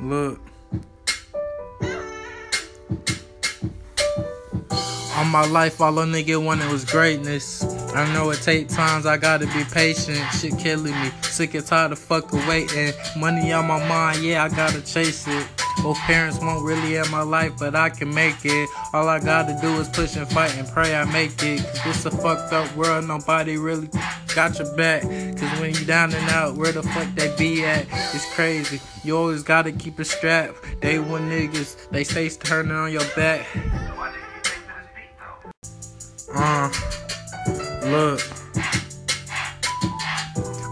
Look. All my life, all a nigga wanted was greatness. I know it take times, I gotta be patient. Shit killing me, sick and tired of fucking waiting. Money on my mind, yeah, I gotta chase it. Both parents won't really have my life, but I can make it. All I gotta do is push and fight and pray I make it. Cause it's a fucked up world, nobody really got your back. Cause when you down and out, where the fuck they be at? It's crazy, you always gotta keep a strap. Day one niggas, they say turning on your back. Look.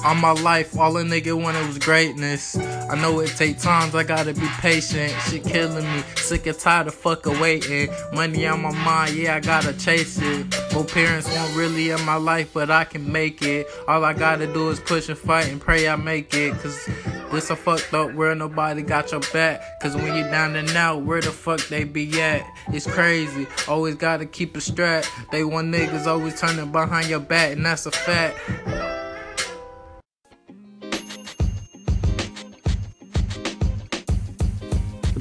All my life, all a nigga wanted was greatness. I know it take times, I gotta be patient. Shit killing me, sick and tired of fucking waiting. Money on my mind, yeah, I gotta chase it. Both parents won't really in my life, but I can make it. All I gotta do is push and fight and pray I make it. Cause this a fucked up world, nobody got your back. Cause when you down and out, where the fuck they be at? It's crazy, always gotta keep a strap. They want niggas always turning behind your back, and that's a fact. The